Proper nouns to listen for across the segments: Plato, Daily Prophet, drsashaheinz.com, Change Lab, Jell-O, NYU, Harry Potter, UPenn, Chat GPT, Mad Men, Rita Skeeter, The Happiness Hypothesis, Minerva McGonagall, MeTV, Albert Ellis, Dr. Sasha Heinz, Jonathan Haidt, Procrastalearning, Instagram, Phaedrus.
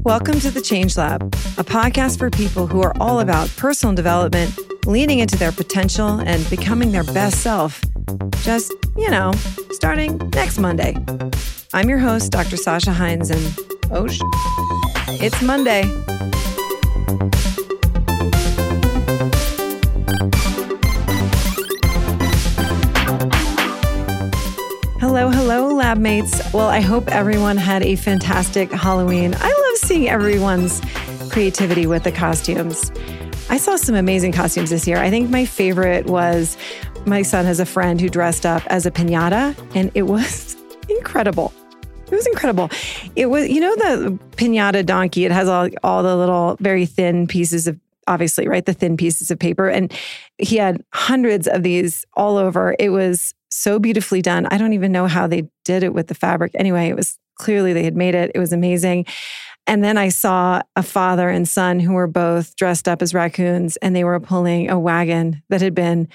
Welcome to the Change Lab, a podcast for people who are all about personal development, leaning into their potential, and becoming their best self. Just, starting next Monday. I'm your host, Dr. Sasha Heinz, and it's Monday. Hello, lab mates. Well, I hope everyone had a fantastic Halloween. I love seeing everyone's creativity with the costumes. I saw some amazing costumes this year. I think my favorite was my son has a friend who dressed up as a piñata, and it was incredible. It was incredible. It was, the piñata donkey, it has all the little very thin pieces of, obviously, right? The thin pieces of paper. And he had hundreds of these all over. It was so beautifully done. I don't even know how they did it with the fabric. Anyway, it was clearly they had made it. It was amazing. And then I saw a father and son who were both dressed up as raccoons, and they were pulling a wagon that had been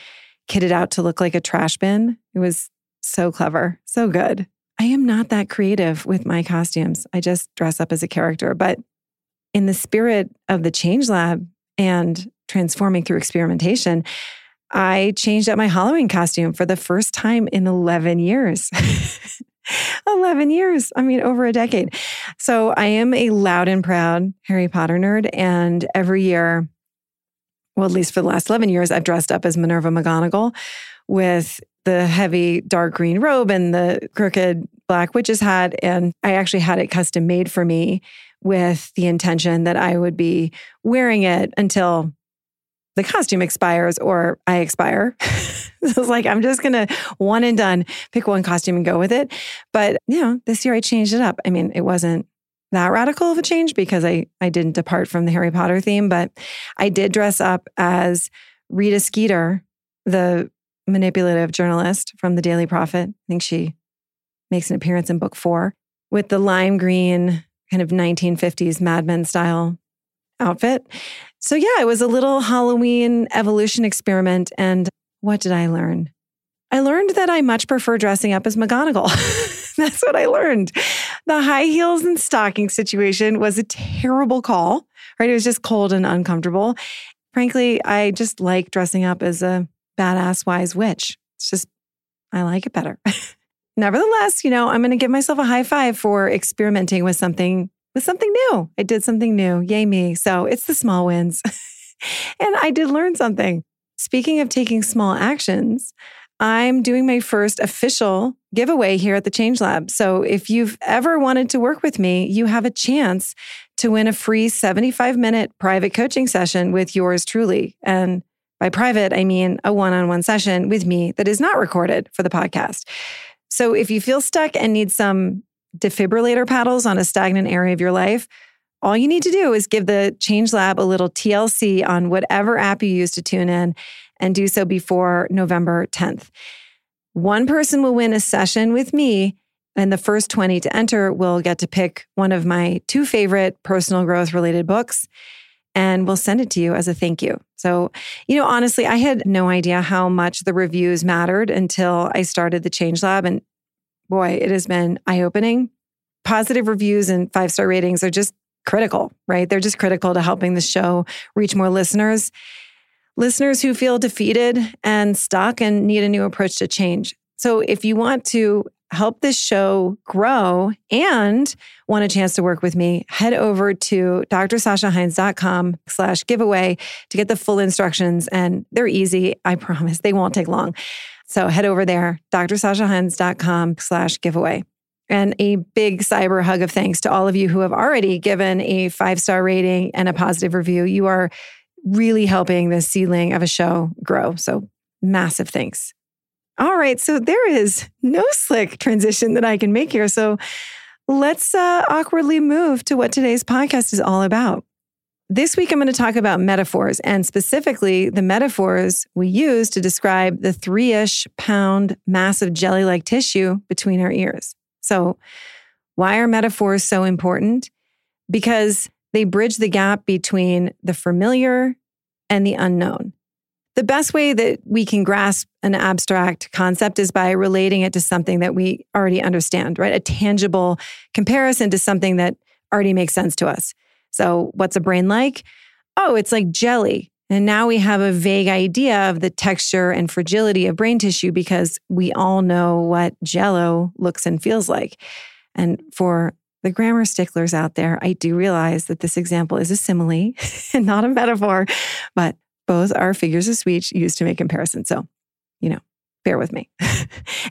kitted out to look like a trash bin. It was so clever, so good. I am not that creative with my costumes. I just dress up as a character. But in the spirit of the Change Lab and transforming through experimentation, I changed up my Halloween costume for the first time in 11 years. 11 years. I mean, over a decade. So I am a loud and proud Harry Potter nerd. And every year, well, at least for the last 11 years, I've dressed up as Minerva McGonagall with the heavy dark green robe and the crooked black witch's hat. And I actually had it custom made for me with the intention that I would be wearing it until the costume expires or I expire. It's like, I'm just going to one and done, pick one costume and go with it. But this year I changed it up. I mean, it wasn't that radical of a change because I didn't depart from the Harry Potter theme, but I did dress up as Rita Skeeter, the manipulative journalist from the Daily Prophet. I think she makes an appearance in book 4 with the lime green kind of 1950s Mad Men style outfit. So it was a little Halloween evolution experiment. And what did I learn? I learned that I much prefer dressing up as McGonagall. That's what I learned. The high heels and stockings situation was a terrible call, right? It was just cold and uncomfortable. Frankly, I just like dressing up as a badass wise witch. It's just, I like it better. Nevertheless, I'm going to give myself a high five for experimenting with something new. I did something new. Yay me. So it's the small wins. And I did learn something. Speaking of taking small actions, I'm doing my first official giveaway here at the Change Lab. So if you've ever wanted to work with me, you have a chance to win a free 75-minute private coaching session with yours truly. And by private, I mean a one-on-one session with me that is not recorded for the podcast. So if you feel stuck and need some defibrillator paddles on a stagnant area of your life, all you need to do is give the Change Lab a little TLC on whatever app you use to tune in and do so before November 10th. One person will win a session with me, and the first 20 to enter will get to pick one of my 2 favorite personal growth related books, and we'll send it to you as a thank you. So, honestly, I had no idea how much the reviews mattered until I started the Change Lab, and boy, it has been eye-opening. Positive reviews and 5-star ratings are just critical, right? They're just critical to helping the show reach more listeners. Listeners who feel defeated and stuck and need a new approach to change. So if you want to help this show grow and want a chance to work with me, head over to drsashaheinz.com/giveaway to get the full instructions. And they're easy. I promise they won't take long. So head over there, drsashaheinz.com/giveaway. And a big cyber hug of thanks to all of you who have already given a 5-star rating and a positive review. You are really helping the seedling of a show grow. So massive thanks. All right. So there is no slick transition that I can make here. So let's awkwardly move to what today's podcast is all about. This week, I'm going to talk about metaphors, and specifically the metaphors we use to describe the 3-ish pound mass of jelly-like tissue between our ears. So why are metaphors so important? Because they bridge the gap between the familiar and the unknown. The best way that we can grasp an abstract concept is by relating it to something that we already understand, right? A tangible comparison to something that already makes sense to us. So what's a brain like? Oh, it's like jelly. And now we have a vague idea of the texture and fragility of brain tissue because we all know what Jell-O looks and feels like. And for the grammar sticklers out there, I do realize that this example is a simile and not a metaphor, but both are figures of speech used to make comparison. So, bear with me.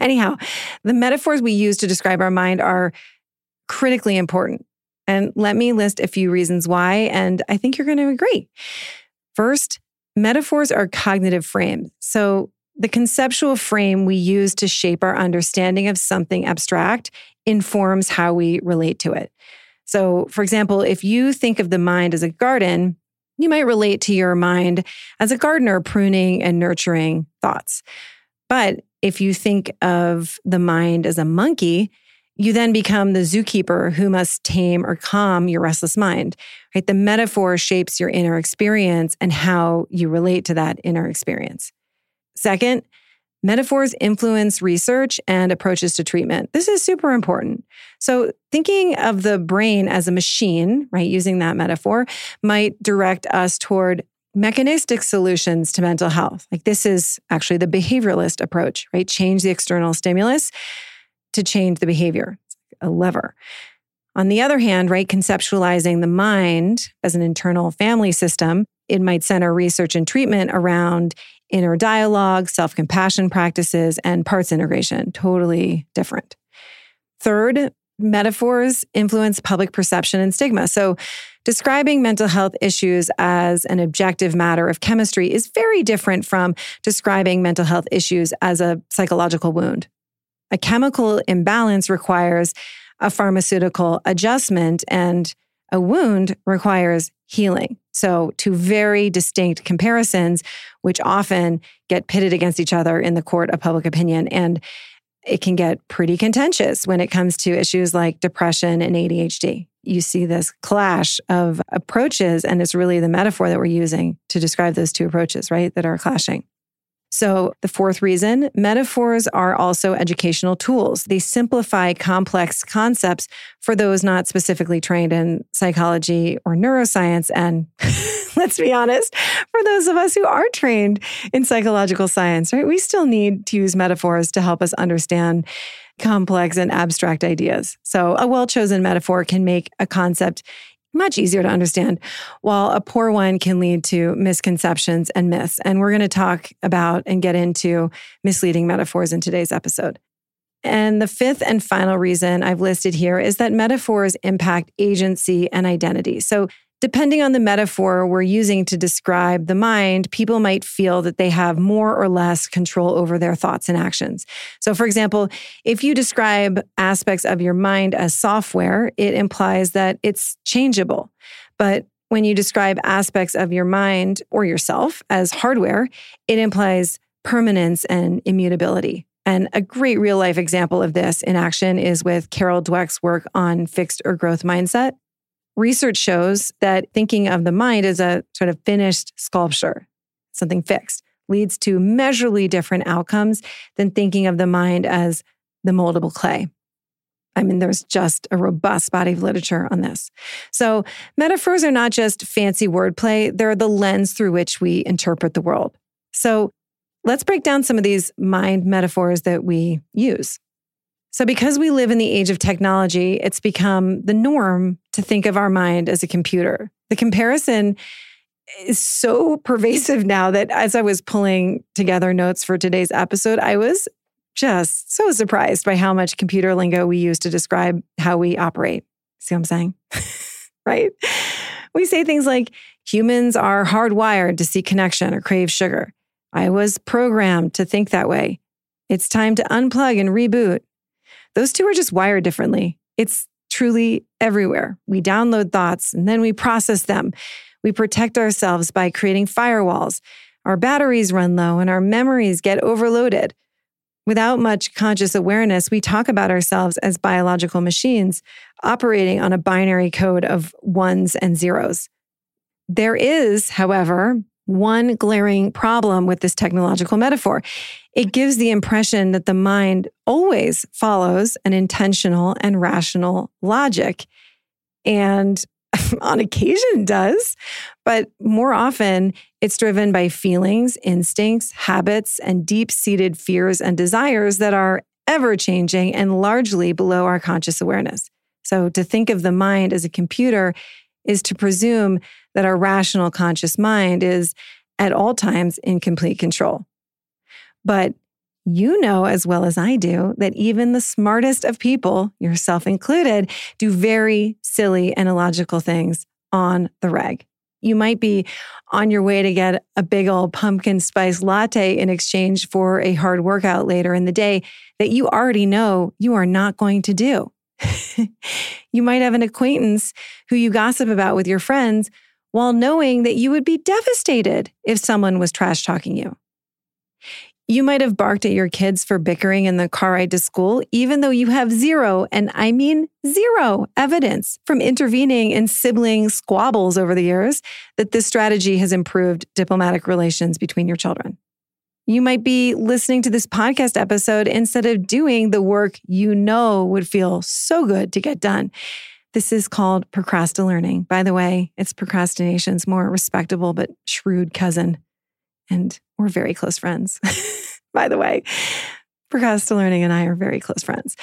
Anyhow, the metaphors we use to describe our mind are critically important. And let me list a few reasons why, and I think you're going to agree. First, metaphors are cognitive frames. So the conceptual frame we use to shape our understanding of something abstract informs how we relate to it. So, for example, if you think of the mind as a garden, you might relate to your mind as a gardener pruning and nurturing thoughts. But if you think of the mind as a monkey, you then become the zookeeper who must tame or calm your restless mind, right? The metaphor shapes your inner experience and how you relate to that inner experience. Second, metaphors influence research and approaches to treatment. This is super important. So thinking of the brain as a machine, right, using that metaphor, might direct us toward mechanistic solutions to mental health. Like this is actually the behavioralist approach, right? Change the external stimulus to change the behavior. It's a lever. On the other hand, right, conceptualizing the mind as an internal family system, it might center research and treatment around inner dialogue, self-compassion practices, and parts integration. Totally different. Third, metaphors influence public perception and stigma. So describing mental health issues as an objective matter of chemistry is very different from describing mental health issues as a psychological wound. A chemical imbalance requires a pharmaceutical adjustment, and a wound requires healing. So two very distinct comparisons, which often get pitted against each other in the court of public opinion. And it can get pretty contentious when it comes to issues like depression and ADHD. You see this clash of approaches, and it's really the metaphor that we're using to describe those two approaches, right, that are clashing. So the fourth reason, metaphors are also educational tools. They simplify complex concepts for those not specifically trained in psychology or neuroscience. And let's be honest, for those of us who are trained in psychological science, right? We still need to use metaphors to help us understand complex and abstract ideas. So a well-chosen metaphor can make a concept much easier to understand, while a poor one can lead to misconceptions and myths. And we're going to talk about and get into misleading metaphors in today's episode. And the fifth and final reason I've listed here is that metaphors impact agency and identity. So depending on the metaphor we're using to describe the mind, people might feel that they have more or less control over their thoughts and actions. So for example, if you describe aspects of your mind as software, it implies that it's changeable. But when you describe aspects of your mind or yourself as hardware, it implies permanence and immutability. And a great real life example of this in action is with Carol Dweck's work on fixed or growth mindset. Research shows that thinking of the mind as a sort of finished sculpture, something fixed, leads to measurably different outcomes than thinking of the mind as the moldable clay. I mean, there's just a robust body of literature on this. So metaphors are not just fancy wordplay, they're the lens through which we interpret the world. So let's break down some of these mind metaphors that we use. So because we live in the age of technology, it's become the norm to think of our mind as a computer. The comparison is so pervasive now that as I was pulling together notes for today's episode, I was just so surprised by how much computer lingo we use to describe how we operate. See what I'm saying? Right? We say things like, humans are hardwired to seek connection or crave sugar. I was programmed to think that way. It's time to unplug and reboot. Those two are just wired differently. It's truly everywhere. We download thoughts and then we process them. We protect ourselves by creating firewalls. Our batteries run low and our memories get overloaded. Without much conscious awareness, we talk about ourselves as biological machines operating on a binary code of ones and zeros. There is, however, one glaring problem with this technological metaphor. It gives the impression that the mind always follows an intentional and rational logic, and on occasion does, but more often it's driven by feelings, instincts, habits, and deep-seated fears and desires that are ever-changing and largely below our conscious awareness. So to think of the mind as a computer is to presume that our rational conscious mind is at all times in complete control. But you know as well as I do that even the smartest of people, yourself included, do very silly and illogical things on the reg. You might be on your way to get a big old pumpkin spice latte in exchange for a hard workout later in the day that you already know you are not going to do. You might have an acquaintance who you gossip about with your friends while knowing that you would be devastated if someone was trash talking you. You might have barked at your kids for bickering in the car ride to school, even though you have zero, and I mean zero, evidence from intervening in sibling squabbles over the years that this strategy has improved diplomatic relations between your children. You might be listening to this podcast episode instead of doing the work you know would feel so good to get done. This is called procrastalearning. By the way, it's procrastination's more respectable but shrewd cousin. And we're very close friends, by the way. Procrastalearning and I are very close friends.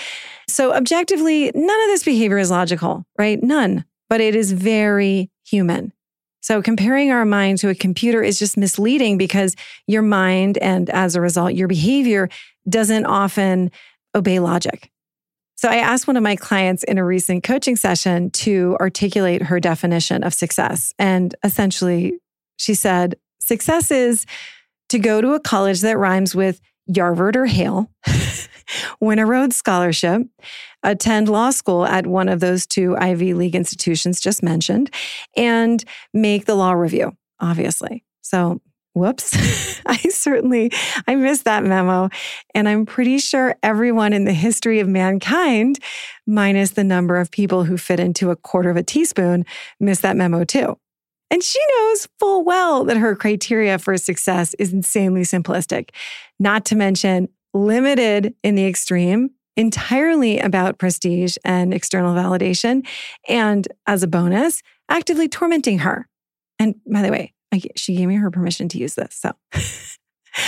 So objectively, none of this behavior is logical, right? None, but it is very human. So comparing our mind to a computer is just misleading because your mind and as a result, your behavior doesn't often obey logic. So I asked one of my clients in a recent coaching session to articulate her definition of success. And essentially she said, success is to go to a college that rhymes with Yarvard or Hale, win a Rhodes Scholarship, attend law school at one of those two Ivy League institutions just mentioned, and make the law review, obviously. So, whoops, I missed that memo. And I'm pretty sure everyone in the history of mankind, minus the number of people who fit into a quarter of a teaspoon, missed that memo too. And she knows full well that her criteria for success is insanely simplistic, not to mention limited in the extreme, entirely about prestige and external validation, and as a bonus, actively tormenting her. And by the way, she gave me her permission to use this, so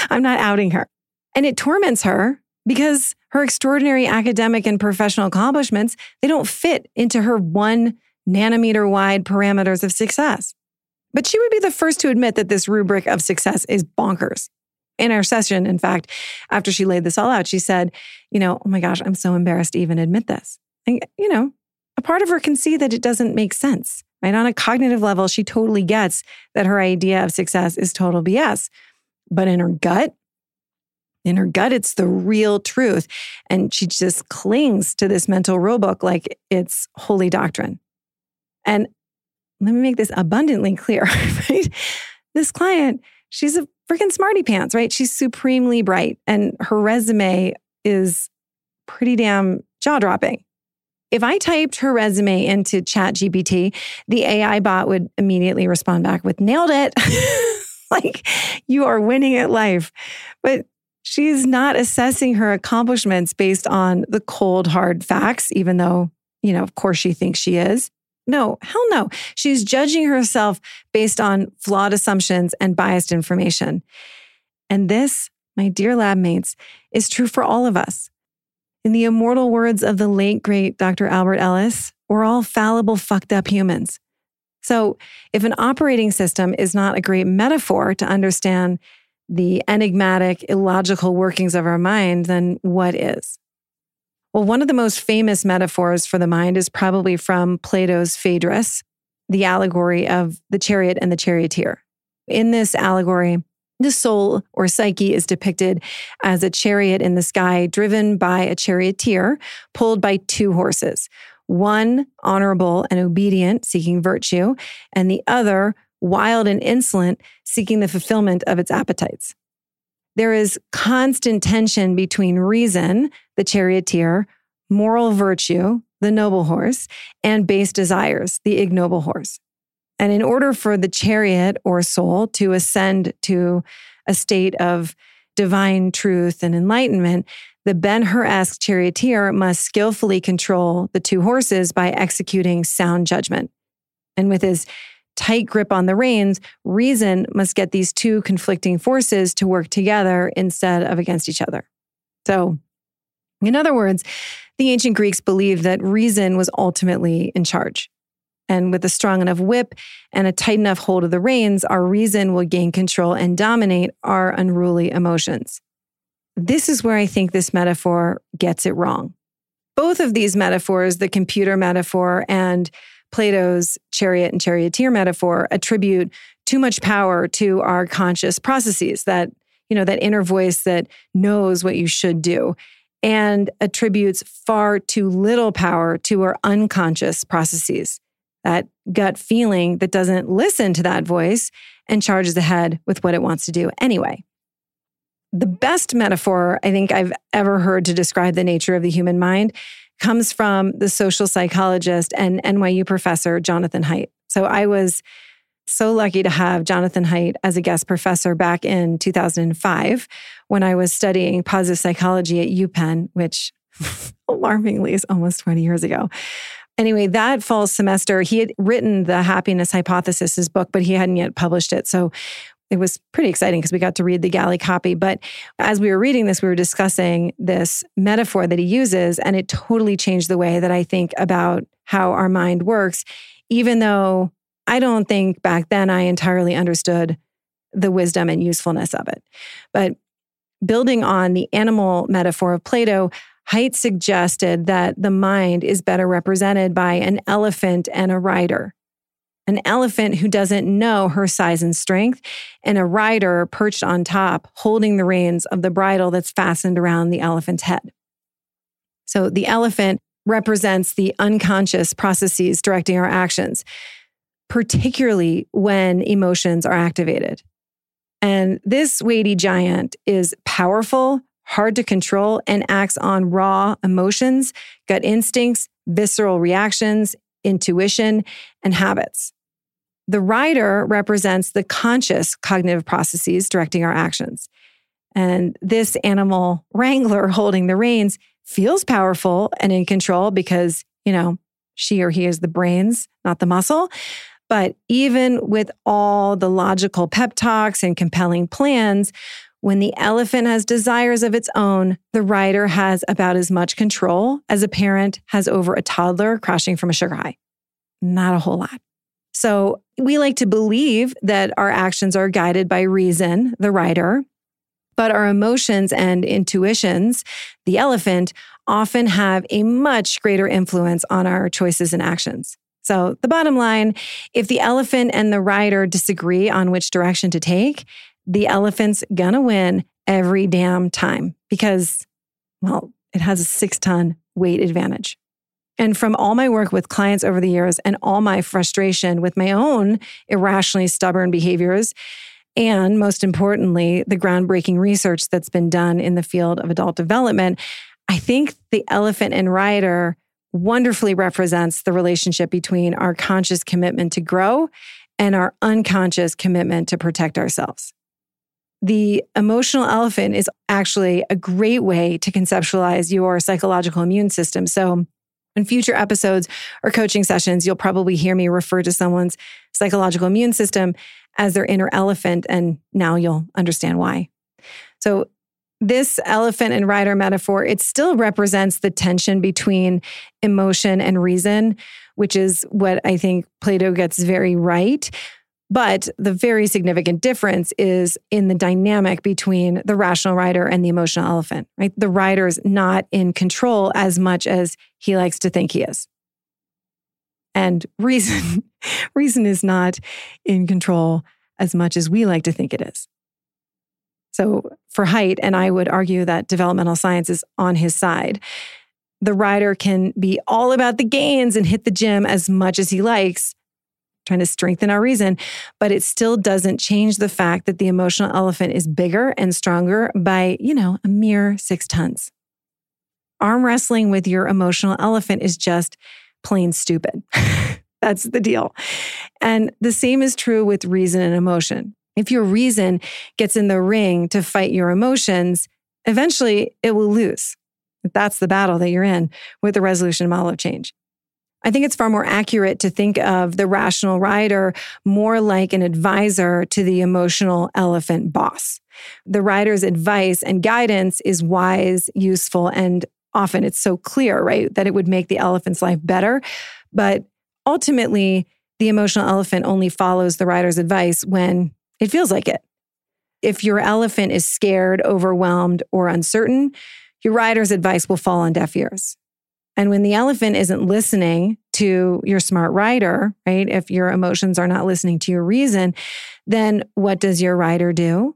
I'm not outing her. And it torments her because her extraordinary academic and professional accomplishments, they don't fit into her 1 nanometer wide parameters of success. But she would be the first to admit that this rubric of success is bonkers. In our session, in fact, after she laid this all out, she said, oh my gosh, I'm so embarrassed to even admit this. And, a part of her can see that it doesn't make sense, right? On a cognitive level, she totally gets that her idea of success is total BS. But in her gut, it's the real truth. And she just clings to this mental rule book like it's holy doctrine. And let me make this abundantly clear, right? This client, she's a freaking smarty pants, right? She's supremely bright and her resume is pretty damn jaw-dropping. If I typed her resume into Chat GPT, the AI bot would immediately respond back with, nailed it. Like, you are winning at life. But she's not assessing her accomplishments based on the cold, hard facts, even though, of course she thinks she is. No, hell no. She's judging herself based on flawed assumptions and biased information. And this, my dear lab mates, is true for all of us. In the immortal words of the late, great Dr. Albert Ellis, we're all fallible, fucked up humans. So if an operating system is not a great metaphor to understand the enigmatic, illogical workings of our mind, then what is? Well, one of the most famous metaphors for the mind is probably from Plato's Phaedrus, the allegory of the chariot and the charioteer. In this allegory, the soul or psyche is depicted as a chariot in the sky driven by a charioteer pulled by 2 horses, one honorable and obedient, seeking virtue, and the other wild and insolent, seeking the fulfillment of its appetites. There is constant tension between reason, the charioteer, moral virtue, the noble horse, and base desires, the ignoble horse. And in order for the chariot or soul to ascend to a state of divine truth and enlightenment, the Ben-Hur-esque charioteer must skillfully control the two horses by executing sound judgment. And with his tight grip on the reins, reason must get these two conflicting forces to work together instead of against each other. So, in other words, the ancient Greeks believed that reason was ultimately in charge. And with a strong enough whip and a tight enough hold of the reins, our reason will gain control and dominate our unruly emotions. This is where I think this metaphor gets it wrong. Both of these metaphors, the computer metaphor and Plato's chariot and charioteer metaphor, attribute too much power to our conscious processes, that, you know, that inner voice that knows what you should do, and attributes far too little power to our unconscious processes, that gut feeling that doesn't listen to that voice and charges ahead with what it wants to do anyway. The best metaphor I think I've ever heard to describe the nature of the human mind comes from the social psychologist and NYU professor, Jonathan Haidt. So I was so lucky to have Jonathan Haidt as a guest professor back in 2005 when I was studying positive psychology at UPenn, which alarmingly is almost 20 years ago. Anyway, that fall semester, he had written The Happiness Hypothesis, his book, but he hadn't yet published it. So it was pretty exciting because we got to read the galley copy. But as we were reading this, we were discussing this metaphor that he uses, and it totally changed the way that I think about how our mind works, even though I don't think back then I entirely understood the wisdom and usefulness of it. But building on the animal metaphor of Plato, Haidt suggested that the mind is better represented by an elephant and a rider. An elephant who doesn't know her size and strength, and a rider perched on top, holding the reins of the bridle that's fastened around the elephant's head. So the elephant represents the unconscious processes directing our actions, particularly when emotions are activated. And this weighty giant is powerful, hard to control, and acts on raw emotions, gut instincts, visceral reactions, intuition, and habits. The rider represents the conscious cognitive processes directing our actions. And this animal wrangler holding the reins feels powerful and in control because, you know, she or he is the brains, not the muscle. But even with all the logical pep talks and compelling plans, when the elephant has desires of its own, the rider has about as much control as a parent has over a toddler crashing from a sugar high. Not a whole lot. So we like to believe that our actions are guided by reason, the rider, but our emotions and intuitions, the elephant, often have a much greater influence on our choices and actions. So the bottom line, if the elephant and the rider disagree on which direction to take, the elephant's gonna win every damn time because, well, it has a 6-ton weight advantage. And from all my work with clients over the years and all my frustration with my own irrationally stubborn behaviors, and most importantly, the groundbreaking research that's been done in the field of adult development, I think the elephant and rider wonderfully represents the relationship between our conscious commitment to grow and our unconscious commitment to protect ourselves. The emotional elephant is actually a great way to conceptualize your psychological immune system. So in future episodes or coaching sessions, you'll probably hear me refer to someone's psychological immune system as their inner elephant, and now you'll understand why. So this elephant and rider metaphor, it still represents the tension between emotion and reason, which is what I think Plato gets very right. But the very significant difference is in the dynamic between the rational rider and the emotional elephant, right? The rider's not in control as much as he likes to think he is. And reason is not in control as much as we like to think it is. So for Haidt, and I would argue that developmental science is on his side, the rider can be all about the gains and hit the gym as much as he likes, trying to strengthen our reason, but it still doesn't change the fact that the emotional elephant is bigger and stronger by, you know, a mere 6 tons. Arm wrestling with your emotional elephant is just plain stupid. That's the deal. And the same is true with reason and emotion. If your reason gets in the ring to fight your emotions, eventually it will lose. That's the battle that you're in with the resolution model of change. I think it's far more accurate to think of the rational rider more like an advisor to the emotional elephant boss. The rider's advice and guidance is wise, useful, and often it's so clear, right, that it would make the elephant's life better. But ultimately, the emotional elephant only follows the rider's advice when it feels like it. If your elephant is scared, overwhelmed, or uncertain, your rider's advice will fall on deaf ears. And when the elephant isn't listening to your smart rider, right? If your emotions are not listening to your reason, then what does your rider do?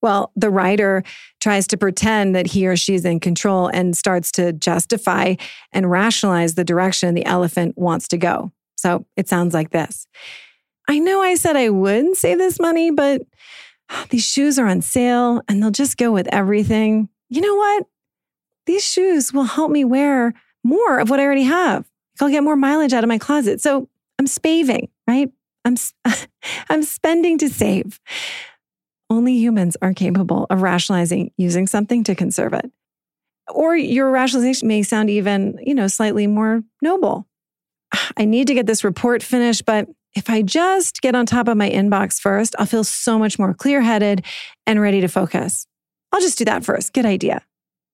Well, the rider tries to pretend that he or she is in control and starts to justify and rationalize the direction the elephant wants to go. So it sounds like this. I know I said I wouldn't save this money, but these shoes are on sale and they'll just go with everything. You know what? These shoes will help me wear more of what I already have. I'll get more mileage out of my closet. So I'm spaving, right? I'm spending to save. Only humans are capable of rationalizing using something to conserve it. Or your rationalization may sound even, slightly more noble. I need to get this report finished, but if I just get on top of my inbox first, I'll feel so much more clear-headed and ready to focus. I'll just do that first. Good idea.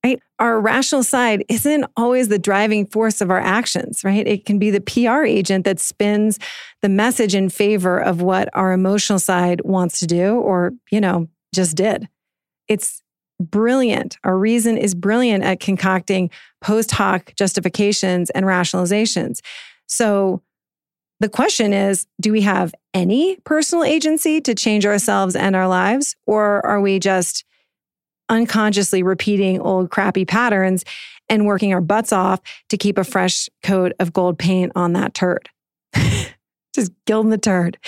Right? Our rational side isn't always the driving force of our actions, right? It can be the PR agent that spins the message in favor of what our emotional side wants to do or, just did. It's brilliant. Our reason is brilliant at concocting post hoc justifications and rationalizations. So the question is, do we have any personal agency to change ourselves and our lives? Or are we just unconsciously repeating old crappy patterns and working our butts off to keep a fresh coat of gold paint on that turd? Just gilding the turd.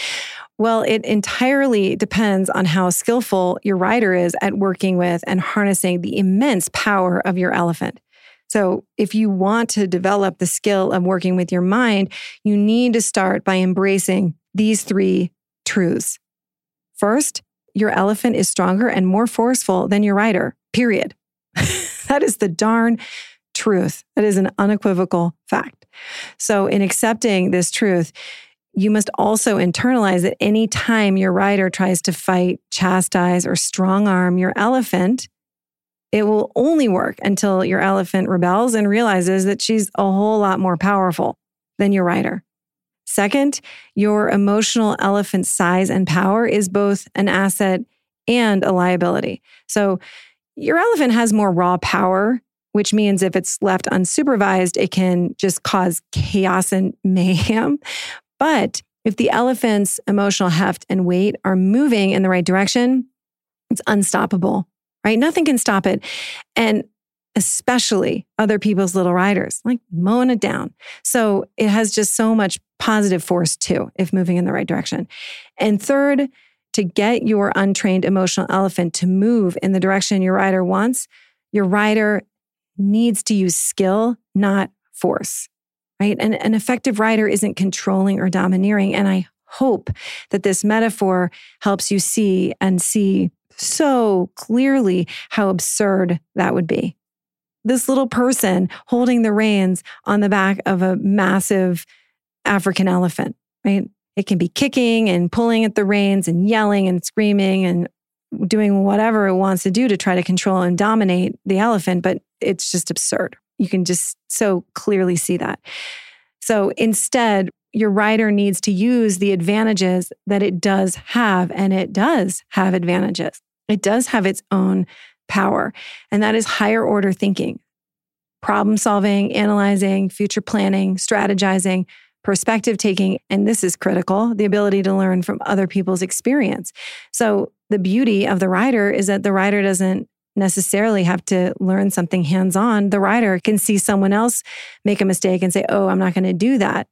Well, it entirely depends on how skillful your rider is at working with and harnessing the immense power of your elephant. So if you want to develop the skill of working with your mind, you need to start by embracing these three truths. First, your elephant is stronger and more forceful than your rider, period. That is the darn truth. That is an unequivocal fact. So in accepting this truth, you must also internalize that any time your rider tries to fight, chastise, or strong arm your elephant, it will only work until your elephant rebels and realizes that she's a whole lot more powerful than your rider. Second, your emotional elephant size and power is both an asset and a liability. So your elephant has more raw power, which means if it's left unsupervised, it can just cause chaos and mayhem. But if the elephant's emotional heft and weight are moving in the right direction, it's unstoppable, right? Nothing can stop it. And especially other people's little riders, like mowing it down. So it has just so much positive force too, if moving in the right direction. And third, to get your untrained emotional elephant to move in the direction your rider wants, your rider needs to use skill, not force, right? And an effective rider isn't controlling or domineering. And I hope that this metaphor helps you see so clearly how absurd that would be. This little person holding the reins on the back of a massive African elephant, right? It can be kicking and pulling at the reins and yelling and screaming and doing whatever it wants to do to try to control and dominate the elephant, but it's just absurd. You can just so clearly see that. So instead, your rider needs to use the advantages that it does have, and it does have advantages. It does have its own power. And that is higher order thinking, problem solving, analyzing, future planning, strategizing, perspective taking. And this is critical, the ability to learn from other people's experience. So the beauty of the rider is that the rider doesn't necessarily have to learn something hands-on. The rider can see someone else make a mistake and say, oh, I'm not going to do that.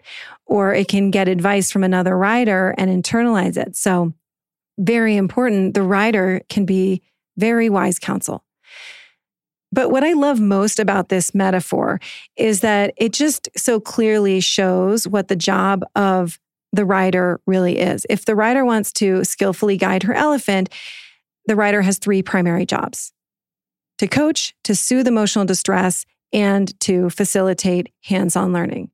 Or it can get advice from another rider and internalize it. So very important, the rider can be very wise counsel. But what I love most about this metaphor is that it just so clearly shows what the job of the rider really is. If the rider wants to skillfully guide her elephant, the rider has three primary jobs: to coach, to soothe emotional distress, and to facilitate hands-on learning.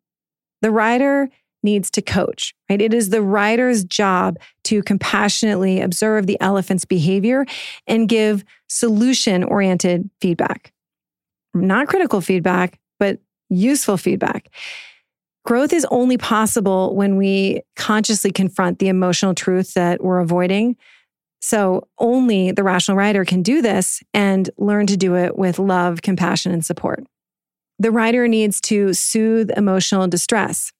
The rider needs to coach, right? It is the rider's job to compassionately observe the elephant's behavior and give solution-oriented feedback. Not critical feedback, but useful feedback. Growth is only possible when we consciously confront the emotional truth that we're avoiding. So only the rational rider can do this and learn to do it with love, compassion, and support. The rider needs to soothe emotional distress.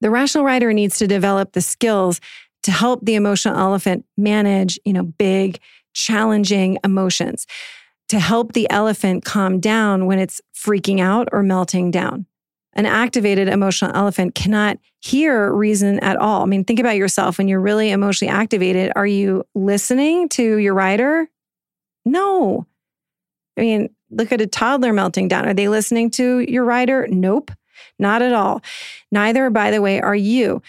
The rational rider needs to develop the skills to help the emotional elephant manage, big, challenging emotions, to help the elephant calm down when it's freaking out or melting down. An activated emotional elephant cannot hear reason at all. I mean, think about yourself. When you're really emotionally activated, are you listening to your rider? No. I mean, look at a toddler melting down. Are they listening to your rider? Nope. Not at all. Neither, by the way, are you.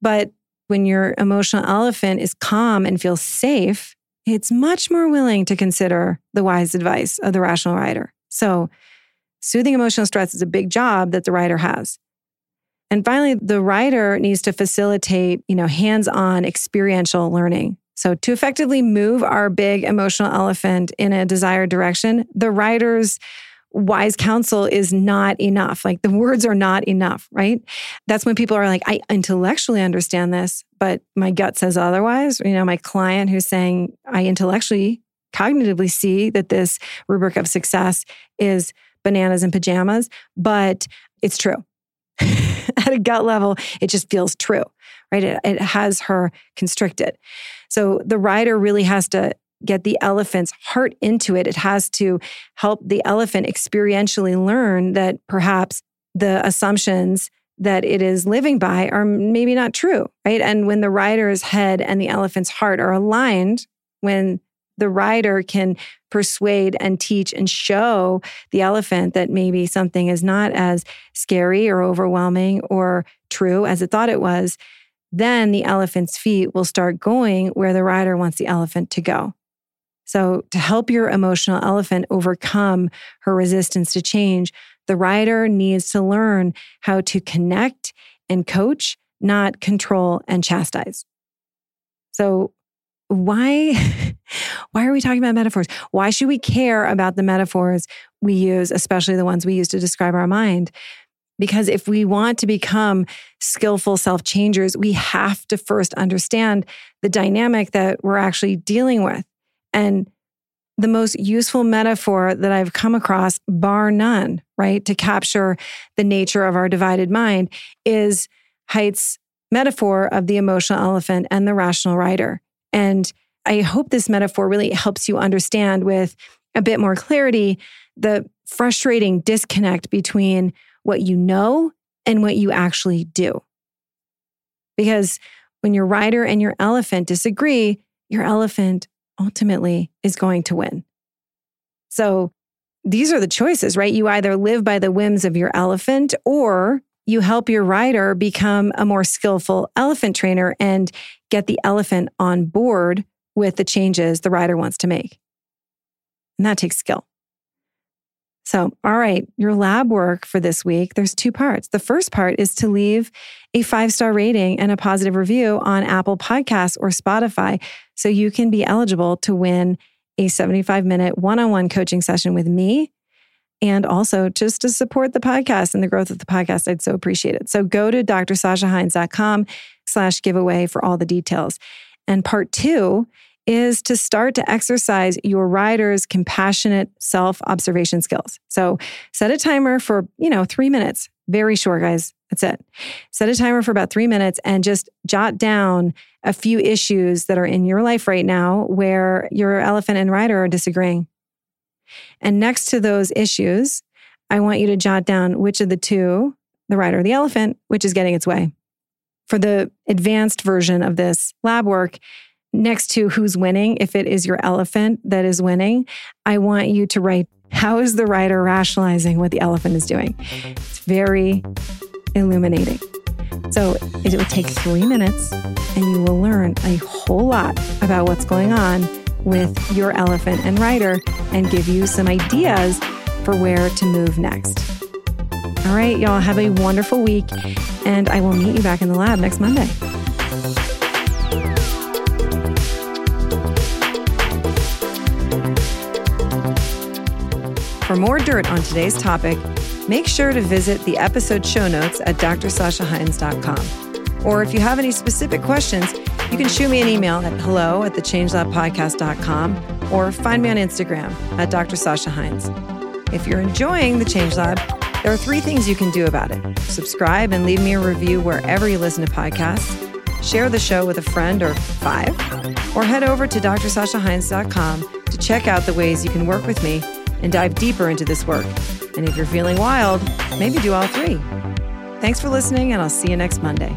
But when your emotional elephant is calm and feels safe, it's much more willing to consider the wise advice of the rational rider. So soothing emotional stress is a big job that the rider has. And finally, the rider needs to facilitate, hands-on experiential learning. So to effectively move our big emotional elephant in a desired direction, the rider's wise counsel is not enough. Like, the words are not enough, right? That's when people are like, I intellectually understand this, but my gut says otherwise. My client who's saying, I intellectually, cognitively see that this rubric of success is bananas and pajamas, but it's true. At a gut level, it just feels true, right? It has her constricted. So the rider really has to get the elephant's heart into it. It has to help the elephant experientially learn that perhaps the assumptions that it is living by are maybe not true, right? And when the rider's head and the elephant's heart are aligned, when the rider can persuade and teach and show the elephant that maybe something is not as scary or overwhelming or true as it thought it was, then the elephant's feet will start going where the rider wants the elephant to go. So to help your emotional elephant overcome her resistance to change, the rider needs to learn how to connect and coach, not control and chastise. So why are we talking about metaphors? Why should we care about the metaphors we use, especially the ones we use to describe our mind? Because if we want to become skillful self-changers, we have to first understand the dynamic that we're actually dealing with. And the most useful metaphor that I've come across, bar none, right, to capture the nature of our divided mind is Haidt's metaphor of the emotional elephant and the rational rider. And I hope this metaphor really helps you understand with a bit more clarity the frustrating disconnect between what you know and what you actually do. Because when your rider and your elephant disagree, your elephant ultimately is going to win. So these are the choices, right? You either live by the whims of your elephant or you help your rider become a more skillful elephant trainer and get the elephant on board with the changes the rider wants to make. And that takes skill. So, all right, your lab work for this week, there's two parts. The first part is to leave a 5-star rating and a positive review on Apple Podcasts or Spotify so you can be eligible to win a 75-minute one-on-one coaching session with me. And also just to support the podcast and the growth of the podcast, I'd so appreciate it. So go to drsashaheinz.com/giveaway for all the details. And part two is to start to exercise your rider's compassionate self-observation skills. So set a timer for, 3 minutes. Very short, guys. That's it. Set a timer for about 3 minutes and just jot down a few issues that are in your life right now where your elephant and rider are disagreeing. And next to those issues, I want you to jot down which of the two, the rider or the elephant, which is getting its way. For the advanced version of this lab work, next to who's winning, if it is your elephant that is winning, I want you to write How is the writer rationalizing what the elephant is doing? It's very illuminating. So it will take 3 minutes and you will learn a whole lot about what's going on with your elephant and writer and give you some ideas for where to move next. All right, y'all, have a wonderful week, and I will meet you back in the lab next Monday. For more dirt on today's topic, make sure to visit the episode show notes at drsashaheinz.com. Or if you have any specific questions, you can shoot me an email at hello@thechangelabpodcast.com or find me on Instagram at Dr. Sasha Heinz. If you're enjoying The Change Lab, there are 3 things you can do about it. Subscribe and leave me a review wherever you listen to podcasts. Share the show with a friend or 5. Or head over to drsashaheinz.com to check out the ways you can work with me and dive deeper into this work. And if you're feeling wild, maybe do all 3. Thanks for listening, and I'll see you next Monday.